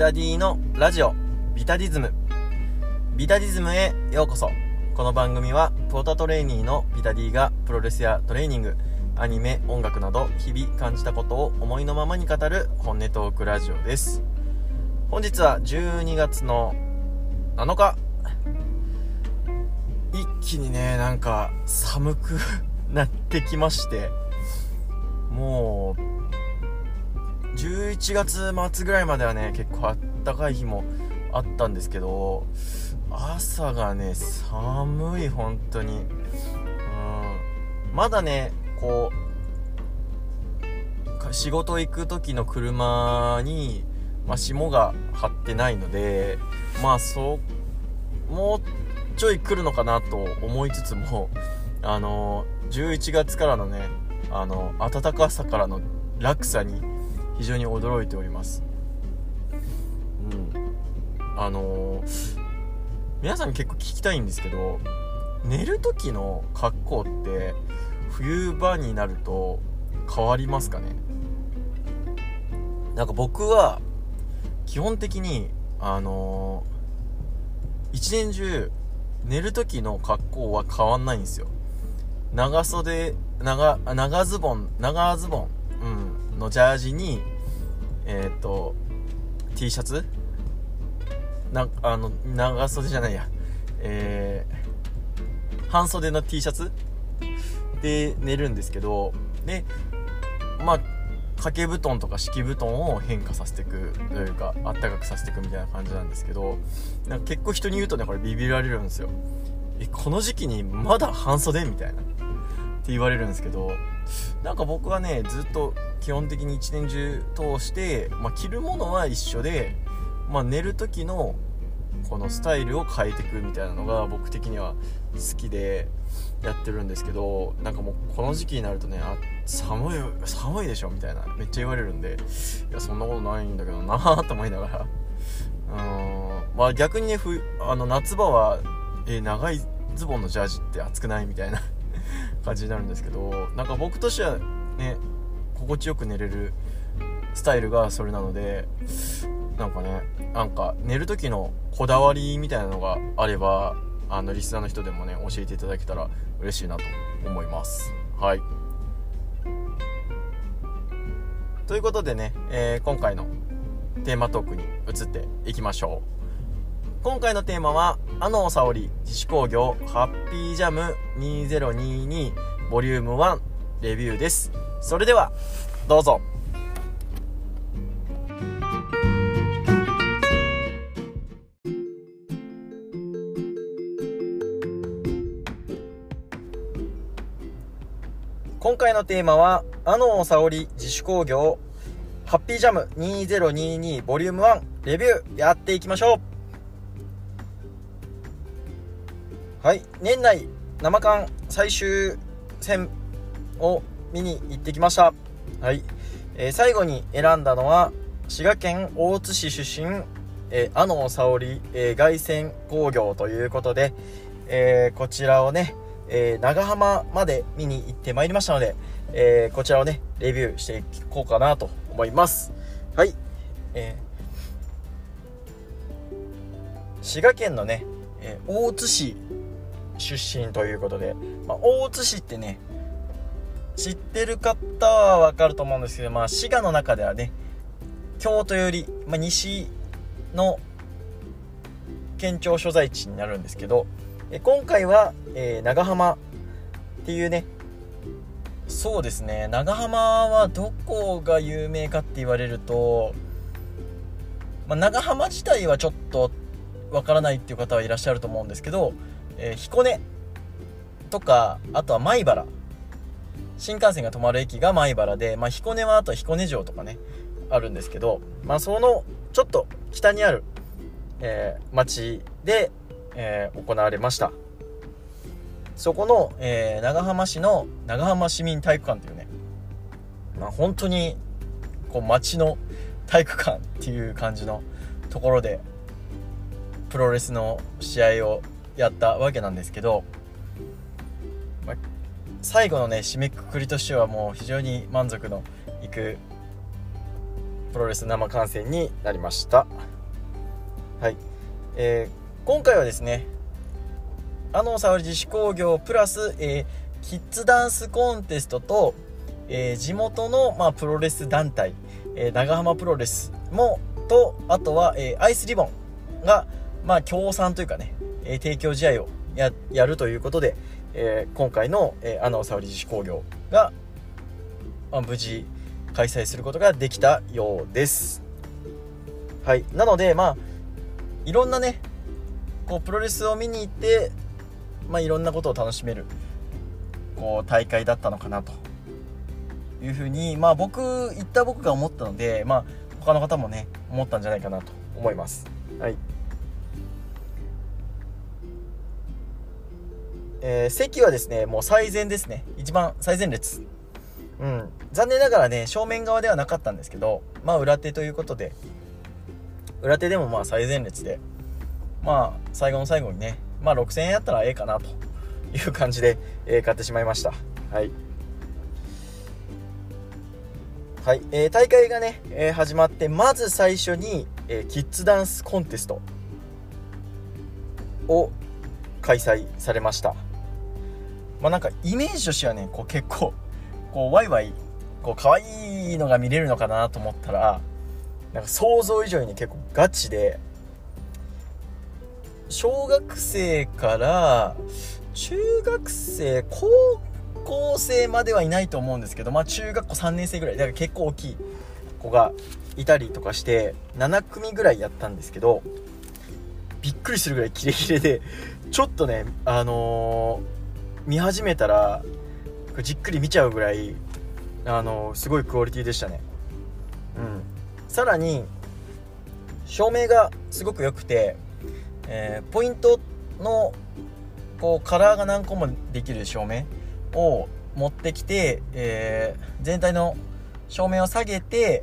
タディのラジオビタディズムへようこそ。この番組はトータトレーニーのビタディがプロレスやトレーニング、アニメ、音楽など日々感じたことを思いのままに語る本音トークラジオです。本日は12月の7日。一気にね、なんか寒くなってきまして、もう11月末ぐらいまではね、結構あったかい日もあったんですけど、朝がね寒い、本当に。まだね、こう仕事行く時の車に、霜が張ってないので、もうちょい来るのかなと思いつつも、11月からのね、暖かさからの落差に非常に驚いております。皆さんに結構聞きたいんですけど、寝る時の格好って冬場になると変わりますかね。なんか僕は基本的に一年中寝る時の格好は変わんないんですよ。長ズボン、のジャージにT シャツ、長袖じゃないや、半袖の T シャツで寝るんですけど、で掛け布団とか敷布団を変化させていくというか、あったかくさせていくみたいな感じなんですけど、なんか結構人に言うとね、これビビられるんですよ。この時期にまだ半袖みたいなって言われるんですけど、なんか僕はね、ずっと基本的に一年中通して、着るものは一緒で、寝る時のこのスタイルを変えていくみたいなのが僕的には好きでやってるんですけど、なんかもうこの時期になるとね、寒いでしょみたいなめっちゃ言われるんで、いやそんなことないんだけどなーと思いながら、逆にね、夏場は長いズボンのジャージって暑くないみたいな感じになるんですけど、なんか僕としてはね、心地よく寝れるスタイルがそれなので、なんか寝る時のこだわりみたいなのがあれば、リスナーの人でもね、教えていただけたら嬉しいなと思います。はい、ということでね、今回のテーマトークに移っていきましょう。今回のテーマは沙織自主工業ハッピージャム2022ボリューム1レビューです。それではどうぞ。今回のテーマは沙織自主工業ハッピージャム2022ボリューム1レビュー、やっていきましょう。はい、年内生缶最終戦を見に行ってきました。はい、最後に選んだのは滋賀県大津市出身、沙織、凱旋工業ということで、こちらをね、長浜まで見に行ってまいりましたので、こちらをねレビューしていこうかなと思います。はい、滋賀県のね、大津市出身ということで、大津市ってね、知ってる方は分かると思うんですけど、滋賀の中ではね、京都より、西の県庁所在地になるんですけど、今回は、長浜っていうね、そうですね、長浜はどこが有名かって言われると、長浜自体はちょっとわからないっていう方はいらっしゃると思うんですけど、彦根とか、あとは米原、新幹線が止まる駅が米原で、彦根はあと彦根城とかねあるんですけど、そのちょっと北にある、町で行われました。そこの、長浜市の長浜市民体育館というね、本当にこう町の体育館っていう感じのところでプロレスの試合をやったわけなんですけど、最後のね締めくくりとしてはもう非常に満足のいくプロレス生観戦になりました。はい、今回はですね、沙織自主工業プラス、キッズダンスコンテストと、地元の、プロレス団体、長浜プロレスもと、あとは、アイスリボンが、協賛というかね、提供試合を やるということで、今回の、沙織自主工業が、無事開催することができたようです。はい、なのでいろんなねこうプロレスを見に行って、いろんなことを楽しめるこう大会だったのかなというふうに、僕が思ったので、他の方もね思ったんじゃないかなと思います。はい、席はですねもう最前ですね、一番最前列。残念ながらね正面側ではなかったんですけど、裏手ということで裏手でも最前列で、最後の最後にね、6000円やったらええかなという感じで、買ってしまいました。はい、大会がね、始まってまず最初に、キッズダンスコンテストを開催されました。イメージとしてはねこう結構こうワイワイこう可愛いのが見れるのかなと思ったら、想像以上に結構ガチで、小学生から中学生高校生まではいないと思うんですけど、中学校3年生ぐらいだから結構大きい子がいたりとかして、7組ぐらいやったんですけど、びっくりするぐらいキレキレで、ちょっとね見始めたらじっくり見ちゃうぐらい、すごいクオリティでしたね。さらに照明がすごく良くて、ポイントのこうカラーが何個もできる照明を持ってきて、全体の照明を下げて、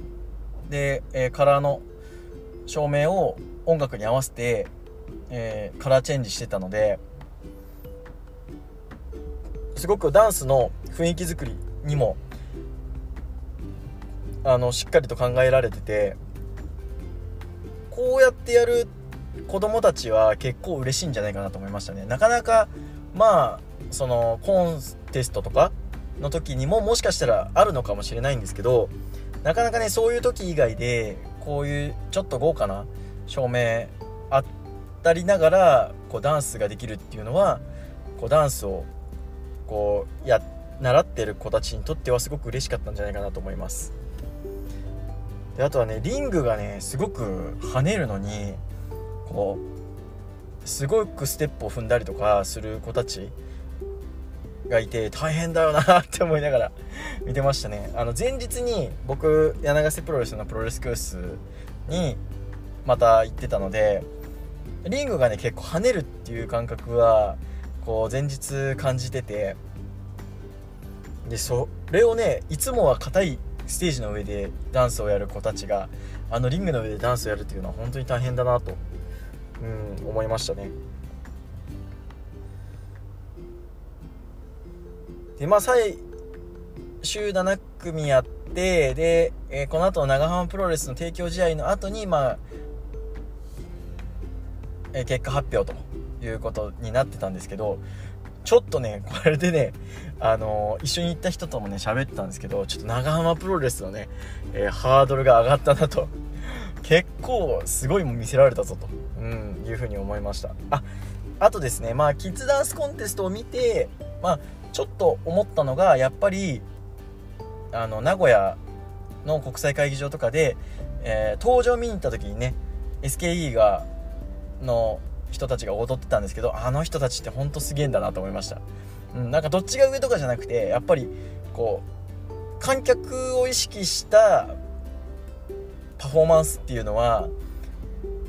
で、カラーの照明を音楽に合わせて、カラーチェンジしてたので、すごくダンスの雰囲気作りにもしっかりと考えられてて、こうやってやる子どもたちは結構嬉しいんじゃないかなと思いましたね。なかなかそのコンテストとかの時にももしかしたらあるのかもしれないんですけど、なかなかねそういう時以外でこういうちょっと豪華な照明あったりながらこうダンスができるっていうのは、こうダンスをこう習ってる子たちにとってはすごく嬉しかったんじゃないかなと思います。で、あとはねリングがねすごく跳ねるのにこうすごくステップを踏んだりとかする子たちがいて、大変だよなって思いながら見てましたね。前日に僕柳瀬プロレスのプロレス教室にまた行ってたので、リングがね結構跳ねるっていう感覚はこう前日感じてて、でそれをねいつもは硬いステージの上でダンスをやる子たちがリングの上でダンスをやるっていうのは本当に大変だなと、思いましたね。で最終7組やって、で、この後の長浜プロレスの提供試合の後に結果発表ということになってたんですけど、ちょっとねこれでね一緒に行った人ともね喋ってたんですけど、ちょっと長浜プロレスのね、ハードルが上がったなと結構すごいも見せられたぞと、いうふうに思いました。あとですね、キッズダンスコンテストを見て、ちょっと思ったのが、やっぱり名古屋の国際会議場とかで、登場見に行った時にね SKE がの人たちが踊ってたんですけど、あの人たちってほんとすげえんだなと思いました。どっちが上とかじゃなくて、やっぱりこう観客を意識したパフォーマンスっていうのは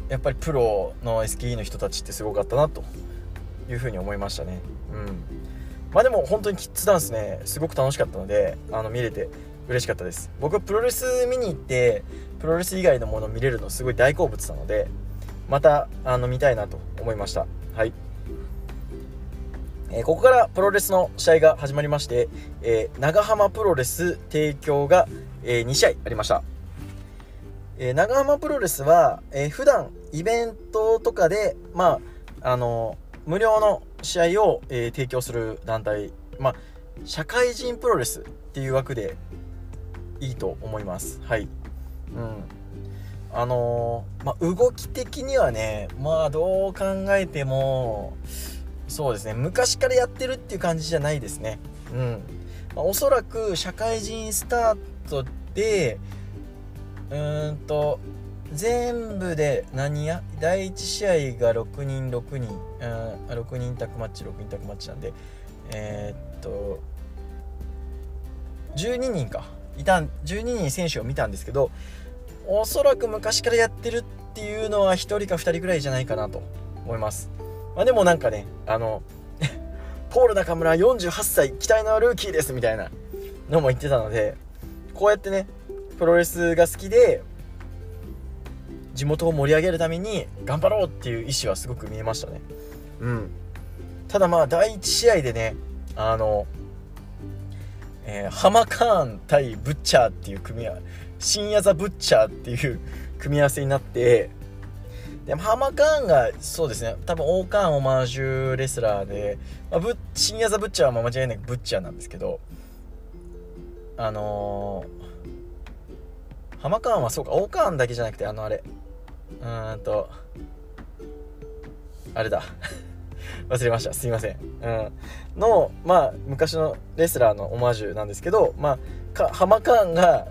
やっぱりプロの SKE の人たちってすごかったなというふうに思いましたね。でも本当にキッズダンスねすごく楽しかったので、見れて嬉しかったです。僕はプロレス見に行ってプロレス以外のもの見れるのすごい大好物なので、また見たいなと思いました。はい、ここからプロレスの試合が始まりまして、長浜プロレス提供が、2試合ありました。長浜プロレスは、普段イベントとかで、無料の試合を、提供する団体、社会人プロレスっていう枠でいいと思います。はい。動き的にはね、どう考えてもそうですね、昔からやってるっていう感じじゃないですね。おそらく社会人スタートで全部で第1試合が6人、6人タッグマッチなんで、12人選手を見たんですけど、おそらく昔からやってるっていうのは1人か2人ぐらいじゃないかなと思います。でもなんかね、ポール中村48歳期待のルーキーですみたいなのも言ってたので、こうやってね、プロレスが好きで地元を盛り上げるために頑張ろうっていう意思はすごく見えましたね。ただ第1試合でね、ハマカーン対ブッチャーっていう深夜ザブッチャーっていう組み合わせになって、でハマカーンがそうですね、多分オーカーンオマージュレスラーで、深夜ザブッチャーは間違いなくブッチャーなんですけど、ハマカーンはそうか、オーカーンだけじゃなくて、忘れました、すいません。昔のレスラーのオマージュなんですけど、ハマカーンが、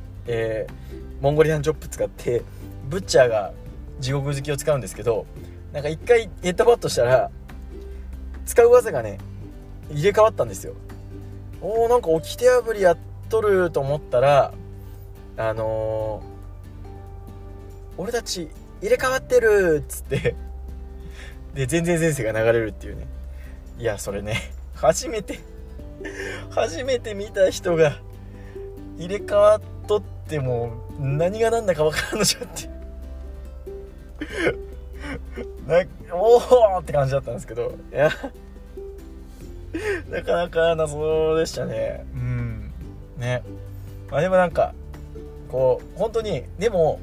モンゴリアンチョップ使って、ブッチャーが地獄好きを使うんですけど、なんか一回ヘッドバットしたら使う技がね、入れ替わったんですよ。なんか起き手破りやっとると思ったら、俺たち入れ替わってるっつってで全然前世が流れるっていうね。いや、それね、初めて見た人が入れ替わっとって、もう何が何だか分からんのじゃっておーって感じだったんですけど、いやなかなか謎でしたね。でもなんかこう本当に、でも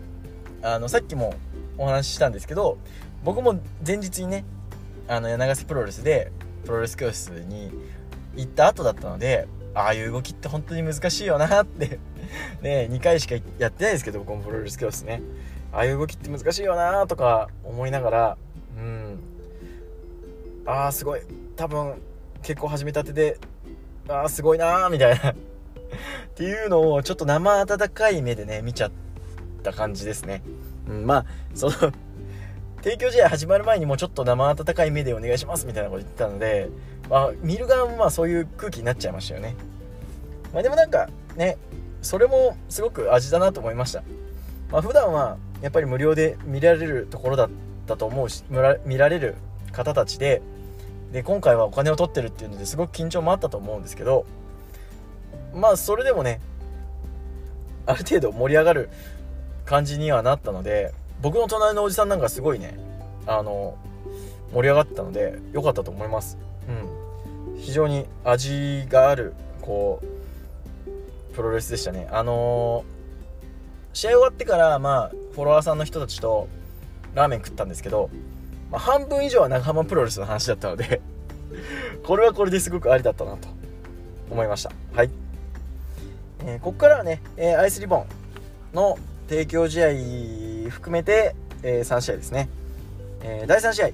さっきもお話ししたんですけど、僕も前日にね、長崎プロレスでプロレス教室に行った後だったので、ああいう動きって本当に難しいよなってね、2回しかやってないですけど、僕もプロレス教室ね、ああいう動きって難しいよなとか思いながら、すごい、多分結構始めたてですごいなみたいなっていうのをちょっと生温かい目でね、見ちゃった感じですね。その提供試合始まる前にもうちょっと生温かい目でお願いしますみたいなこと言ってたので、見る側もそういう空気になっちゃいましたよね。でもなんかね、それもすごく味だなと思いました。普段はやっぱり無料で見られるところだったと思うし、見られる方たちで今回はお金を取ってるっていうのですごく緊張もあったと思うんですけど、それでもね、ある程度盛り上がる感じにはなったので、僕の隣のおじさんなんかすごいね、盛り上がったので良かったと思います。非常に味があるプロレスでしたね。試合終わってから、フォロワーさんの人たちとラーメン食ったんですけど、半分以上は長浜プロレスの話だったのでこれはこれですごくありだったなと思いました。はい。ここからはね、アイスリボンの提供試合含めて、3試合ですね。第3試合、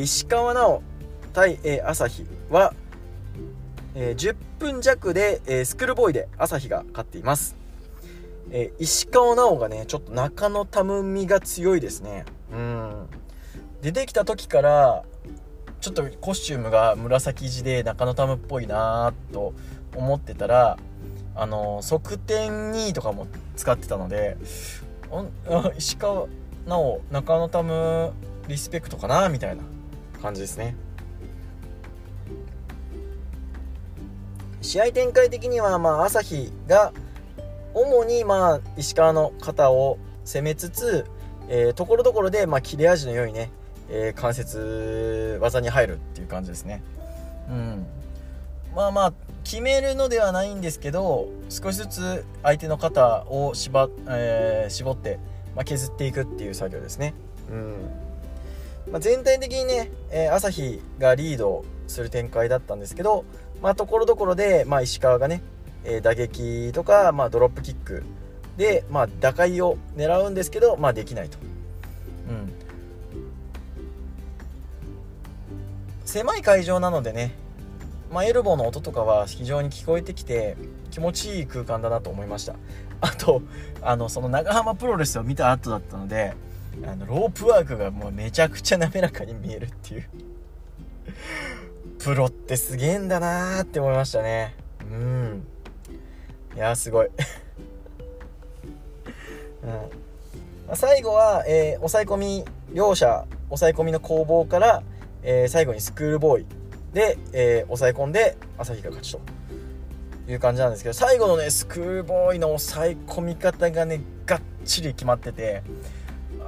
石川直対、朝日は、10分弱で、スクールボーイで朝日が勝っています。石川直がね、ちょっと中野たむみが強いですね。出てきた時からちょっとコスチュームが紫地で中野たむっぽいなと思ってたら、側転2とかも使ってたので、石川直、中野タムリスペクトかなみたいな感じですね。試合展開的には、朝日が主に、石川の肩を攻めつつ、ところどころで、切れ味の良いね、関節技に入るっていう感じですね。決めるのではないんですけど、少しずつ相手の肩を絞って、削っていくっていう作業ですね。全体的にね、朝日がリードする展開だったんですけど、ところどころで、石川がね、打撃とか、ドロップキックで、打開を狙うんですけど、できないと、狭い会場なのでね、エルボーの音とかは非常に聞こえてきて気持ちいい空間だなと思いました。あとその長浜プロレスを見た後だったので、ロープワークがもうめちゃくちゃ滑らかに見えるっていうプロってすげえんだなーって思いましたね。いやーすごい、最後は、抑え込み両者抑え込みの攻防から、最後にスクールボーイで、抑え込んで朝日が勝ちという感じなんですけど、最後のねスクールボーイの抑え込み方がねがっちり決まってて、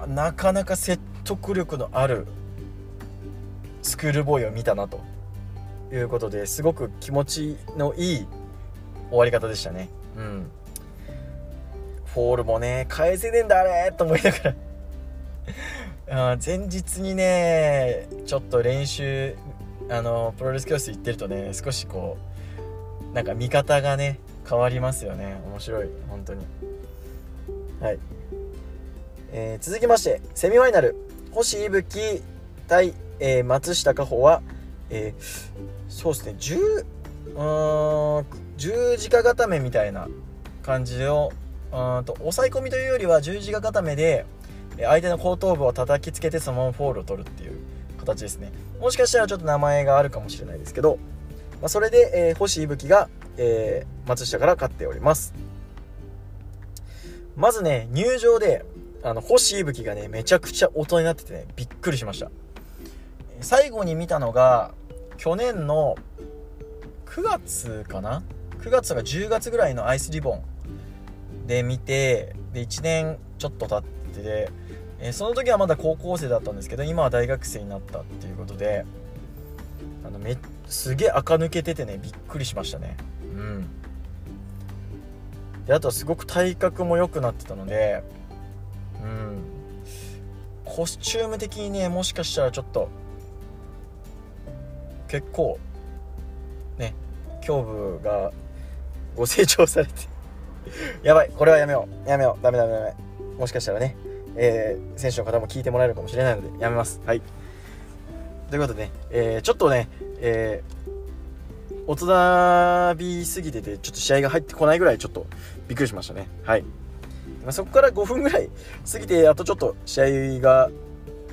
なかなか説得力のあるスクールボーイを見たなということで、すごく気持ちのいい終わり方でしたね。フォールもね返せねえんだあれと思いながら前日にねちょっと練習プロレス教室行ってるとね、少しこうなんか見方がね変わりますよね。面白い本当に。はい、続きましてセミファイナル、星伊吹対、松下佳穂は、そうですね、十字架固めみたいな感じの抑え込みというよりは十字架固めで相手の後頭部を叩きつけてそのままフォールを取るっていう形ですね。もしかしたらちょっと名前があるかもしれないですけど、それで、星伊吹が、松下から勝っております。まずね入場で星伊吹がねめちゃくちゃ音になっててねびっくりしました。最後に見たのが去年の9月かな、9月とか10月ぐらいのアイスリボンで見て、で1年ちょっと経ってで、その時はまだ高校生だったんですけど、今は大学生になったっていうことで、すげえ垢抜けててねびっくりしましたね。であとはすごく体格も良くなってたので、コスチューム的にねもしかしたらちょっと結構ね胸部がご成長されてやばい、これはやめようダメ、もしかしたらね、選手の方も聞いてもらえるかもしれないのでやめます。はい、ということでね、ちょっとね、大人びすぎててちょっと試合が入ってこないぐらいちょっとびっくりしましたね。はい、そこから5分ぐらい過ぎてあとちょっと試合が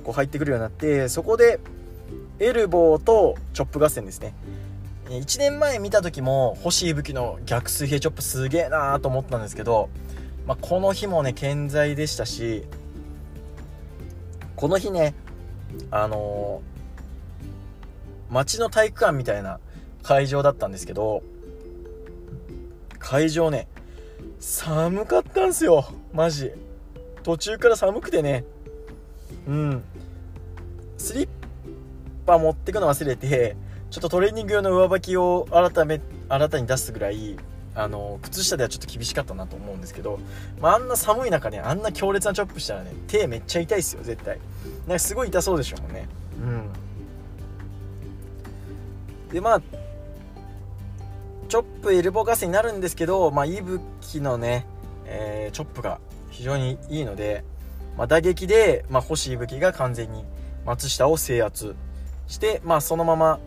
こう入ってくるようになって、そこでエルボーとチョップ合戦ですね。1年前見た時も星伊吹の逆水平チョップすげえなーと思ったんですけど、この日もね健在でしたし、この日ね町の体育館みたいな会場だったんですけど、会場ね寒かったんすよマジ。途中から寒くてね、スリッパ持ってくの忘れてちょっとトレーニング用の上履きを新たに出すぐらい靴下ではちょっと厳しかったなと思うんですけど、あんな寒い中ねあんな強烈なチョップしたらね手めっちゃ痛いっすよ絶対。なんかすごい痛そうでしょうね。でチョップエルボー合戦になるんですけど、伊吹のね、チョップが非常にいいので、打撃で、星伊吹が完全に松下を制圧して、そのまま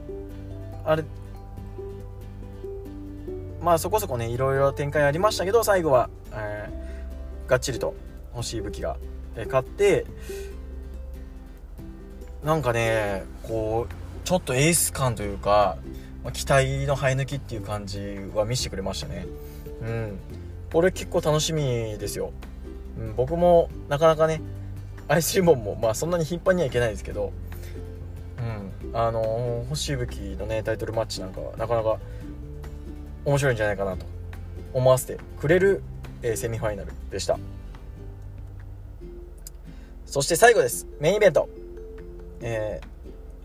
そこそこねいろいろ展開ありましたけど、最後は、がっちりと星伊吹が、勝って、なんかねこうちょっとエース感というか期待の生え抜きっていう感じは見せてくれましたね。これ結構楽しみですよ。僕もなかなかねアイスリボンもそんなに頻繁にはいけないですけど、星伊吹のねタイトルマッチなんかはなかなか面白いんじゃないかなと思わせてくれる、セミファイナルでした。そして最後です、メインイベント、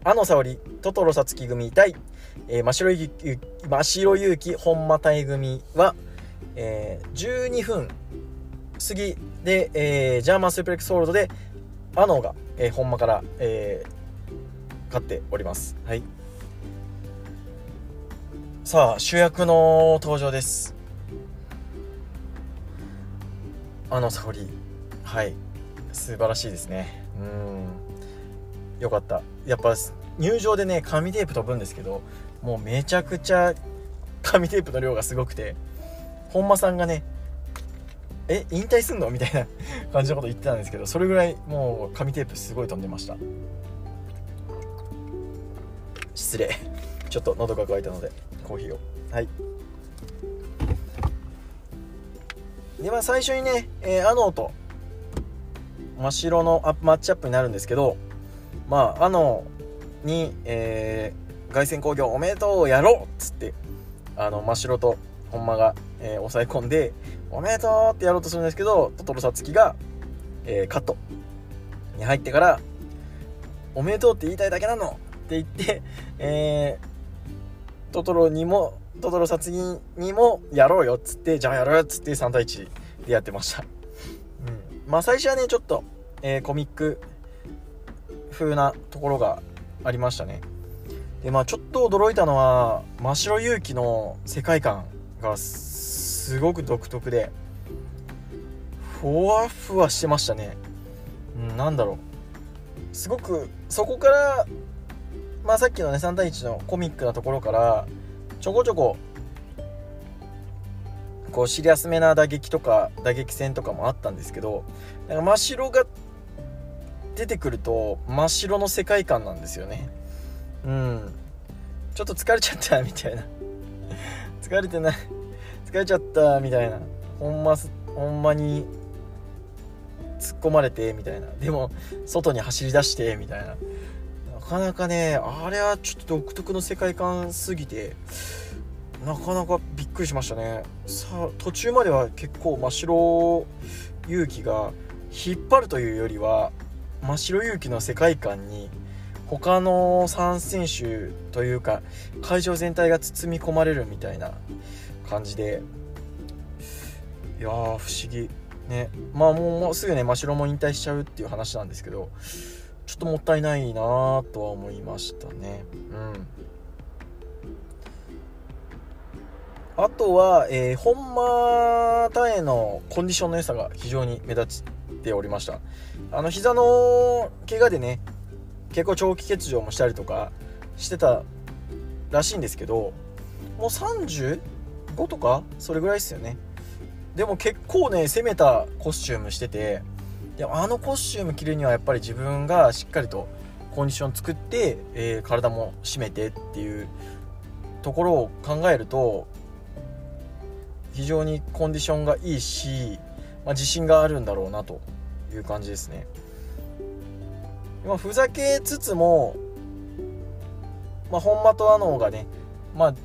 安野沙織トトロサツキ組対真白勇輝本間隊組は、12分杉で、ジャーマンスープレックスホールドでアノが、本間から、勝っております、はい、さあ主役の登場です。アノサオリ、はい、素晴らしいですね。よかった。やっぱ入場でね紙テープ飛ぶんですけど、もうめちゃくちゃ紙テープの量がすごくて、本間さんがね引退すんのみたいな感じのこと言ってたんですけど、それぐらいもう紙テープすごい飛んでました。失礼、ちょっと喉が渇いたのでコーヒーを。はい、では最初にね、アノーと真っ白のマッチアップになるんですけど、まあアノーに、凱旋興行おめでとうやろうっつって、真っ白と本間が、抑え込んでおめでとうってやろうとするんですけど、トトロサツキが、カットに入ってからおめでとうって言いたいだけなのって言って、トトロサツキにもやろうよっつって、じゃあやるっつって3対1でやってました、まあ最初はねちょっと、コミック風なところがありましたね。でまあちょっと驚いたのは真白勇気の世界観がすごく独特でふわふわしてましたね、なんだろう、すごくそこから、まあ、さっきのね3対1のコミックなところからちょこちょここうシリアスめな打撃戦とかもあったんですけど、なんか真白が出てくると真白の世界観なんですよね。ちょっと疲れちゃったみたいな疲れちゃったみたいな、ほんまに突っ込まれてみたいな、でも外に走り出してみたいな、なかなかねあれはちょっと独特の世界観すぎてなかなかびっくりしましたね。さ途中までは結構真白勇気が引っ張るというよりは、真白勇気の世界観に他の3選手というか会場全体が包み込まれるみたいな感じで、いや不思議ね。まあもうすぐね真白も引退しちゃうっていう話なんですけど、ちょっともったいないなとは思いましたね。あとは、本間田へのコンディションの良さが非常に目立っておりました。膝の怪我でね結構長期欠場もしたりとかしてたらしいんですけど、もう35とかそれぐらいですよね。でも結構ね攻めたコスチュームしてて、でもコスチューム着るにはやっぱり自分がしっかりとコンディション作って、体も締めてっていうところを考えると非常にコンディションがいいし、まあ、自信があるんだろうなという感じですね。ふざけつつも、まあ、本間とアノがね、まあ、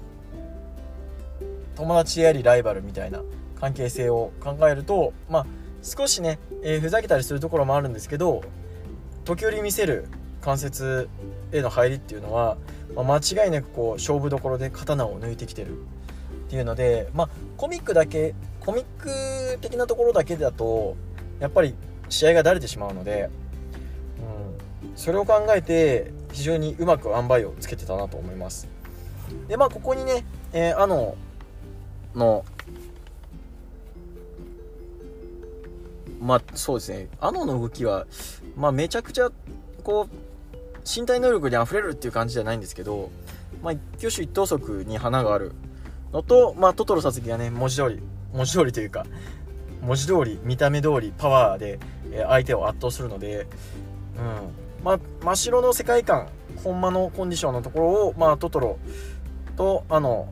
友達でありライバルみたいな関係性を考えると、まあ、少しね、ふざけたりするところもあるんですけど、時折見せる関節への入りっていうのは、まあ、間違いなくこう勝負どころで刀を抜いてきてるっていうので、まあ、コミック的なところだけだとやっぱり試合がだれてしまうので、それを考えて非常にうまく塩梅をつけてたなと思います。でまあここにね、アノのまあそうですね、アノの動きは、まあ、めちゃくちゃこう身体能力にあふれるっていう感じじゃないんですけど、まあ、一挙手一投足に花があるのと、まあ、トトロサツキがね文字通りというか文字通り見た目通りパワーで相手を圧倒するので、まあ、真白の世界観本間のコンディションのところを、まあ、トトロとアノ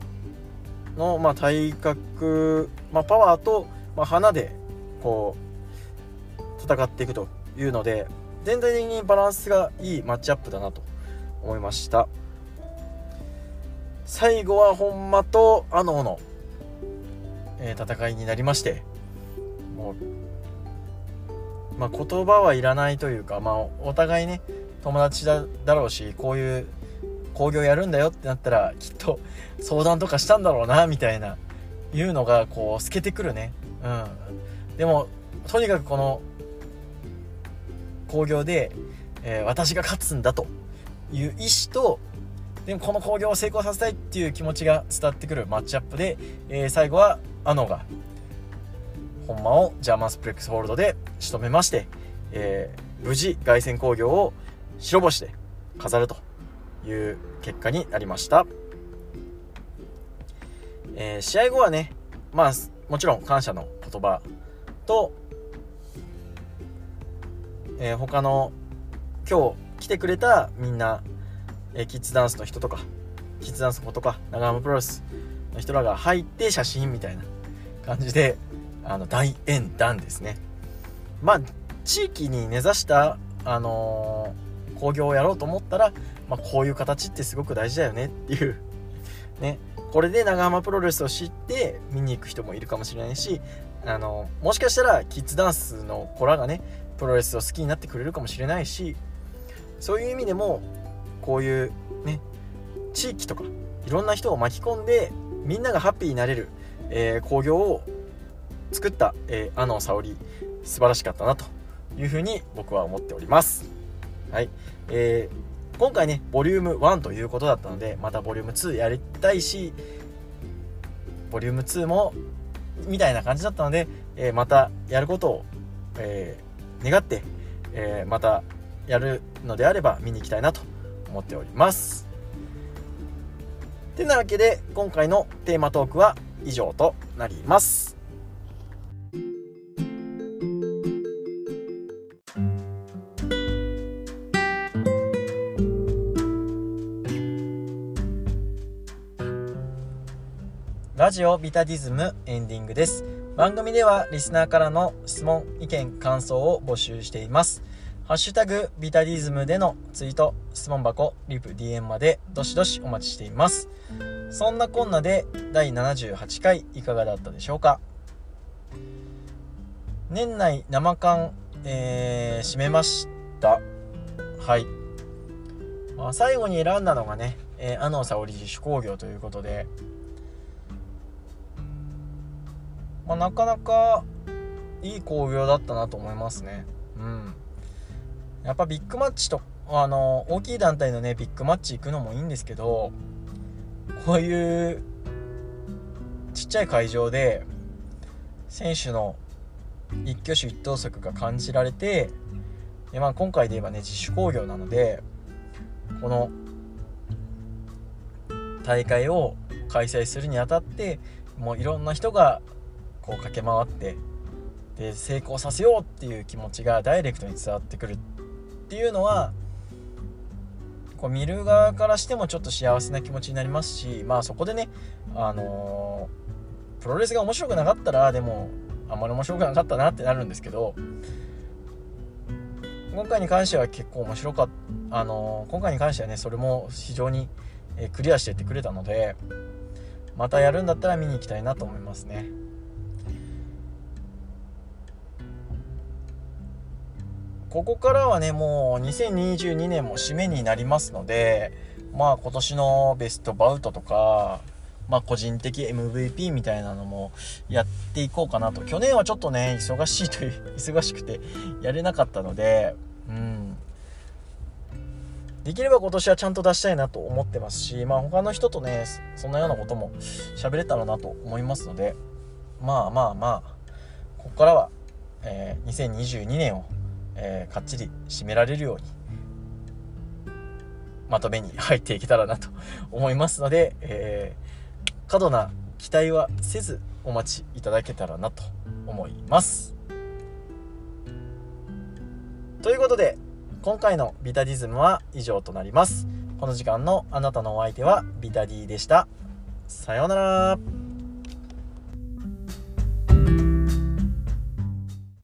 の、まあ、体格、まあ、パワーと、まあ、花でこう戦っていくというので、全体的にバランスがいいマッチアップだなと思いました。最後は本間とアノの、戦いになりまして、もうまあ、言葉はいらないというか、まあ、お互いね友達だろうし、こういう興行やるんだよってなったらきっと相談とかしたんだろうなみたいないうのがこう透けてくるね、でもとにかくこの興行で、私が勝つんだという意思と、でもこの興行を成功させたいっていう気持ちが伝わってくるマッチアップで、最後はアノが本間をジャーマンスプレックスホールドで仕留めまして、無事凱旋興行を白星で飾るという結果になりました。試合後はね、まあもちろん感謝の言葉と、他の今日来てくれたみんな、キッズダンスの人とかキッズダンスの子とか長浜プロレスの人らが入って写真みたいな感じで、大演壇ですね。まあ地域に根ざした興行をやろうと思ったら、まあ、こういう形ってすごく大事だよねっていうね、これで長浜プロレスを知って見に行く人もいるかもしれないし、もしかしたらキッズダンスの子らがねプロレスを好きになってくれるかもしれないし、そういう意味でもこういうね地域とかいろんな人を巻き込んでみんながハッピーになれる、興行を作った、安野沙織素晴らしかったなというふうに僕は思っております。はい、今回ねボリューム1ということだったので、またボリューム2やりたいし、ボリューム2もみたいな感じだったので、またやることを、願って、またやるのであれば見に行きたいなと思っております。てなわけで今回のテーマトークは以上となります。ラジオビタディズムエンディングです。番組ではリスナーからの質問、意見、感想を募集しています。ハッシュタグビタディズムでのツイート、質問箱、リプ、DM までどしどしお待ちしています。そんなこんなで第78回いかがだったでしょうか。年内生缶、締めました。はい、まあ、最後に選んだのがね、安野沙織自主興行ということで、まあ、なかなかいい興行だったなと思いますね。うん、やっぱビッグマッチと大きい団体のねビッグマッチ行くのもいいんですけど、こういうちっちゃい会場で選手の一挙手一投足が感じられて、で、まあ、今回で言えばね自主興行なので、この大会を開催するにあたってもういろんな人がこう駆け回って、で成功させようっていう気持ちがダイレクトに伝わってくるっていうのは、こう見る側からしてもちょっと幸せな気持ちになりますし、まあそこでね、プロレスが面白くなかったらでもあんまり面白くなかったなってなるんですけど、今回に関しては結構面白かった、今回に関してはねそれも非常にクリアしていってくれたので、またやるんだったら見に行きたいなと思いますね。ここからはねもう2022年も締めになりますので、まあ今年のベストバウトとか、まあ個人的 MVP みたいなのもやっていこうかなと。去年はちょっとね忙しくてやれなかったので、うん、できれば今年はちゃんと出したいなと思ってますし、まあ他の人とねそんなようなことも喋れたらなと思いますので、まあまあまあここからは、2022年をかっちり締められるようにまとめに入っていけたらなと思いますので、過度な期待はせずお待ちいただけたらなと思います。ということで今回のビタディズムは以上となります。この時間のあなたのお相手はビタディでした。さようなら。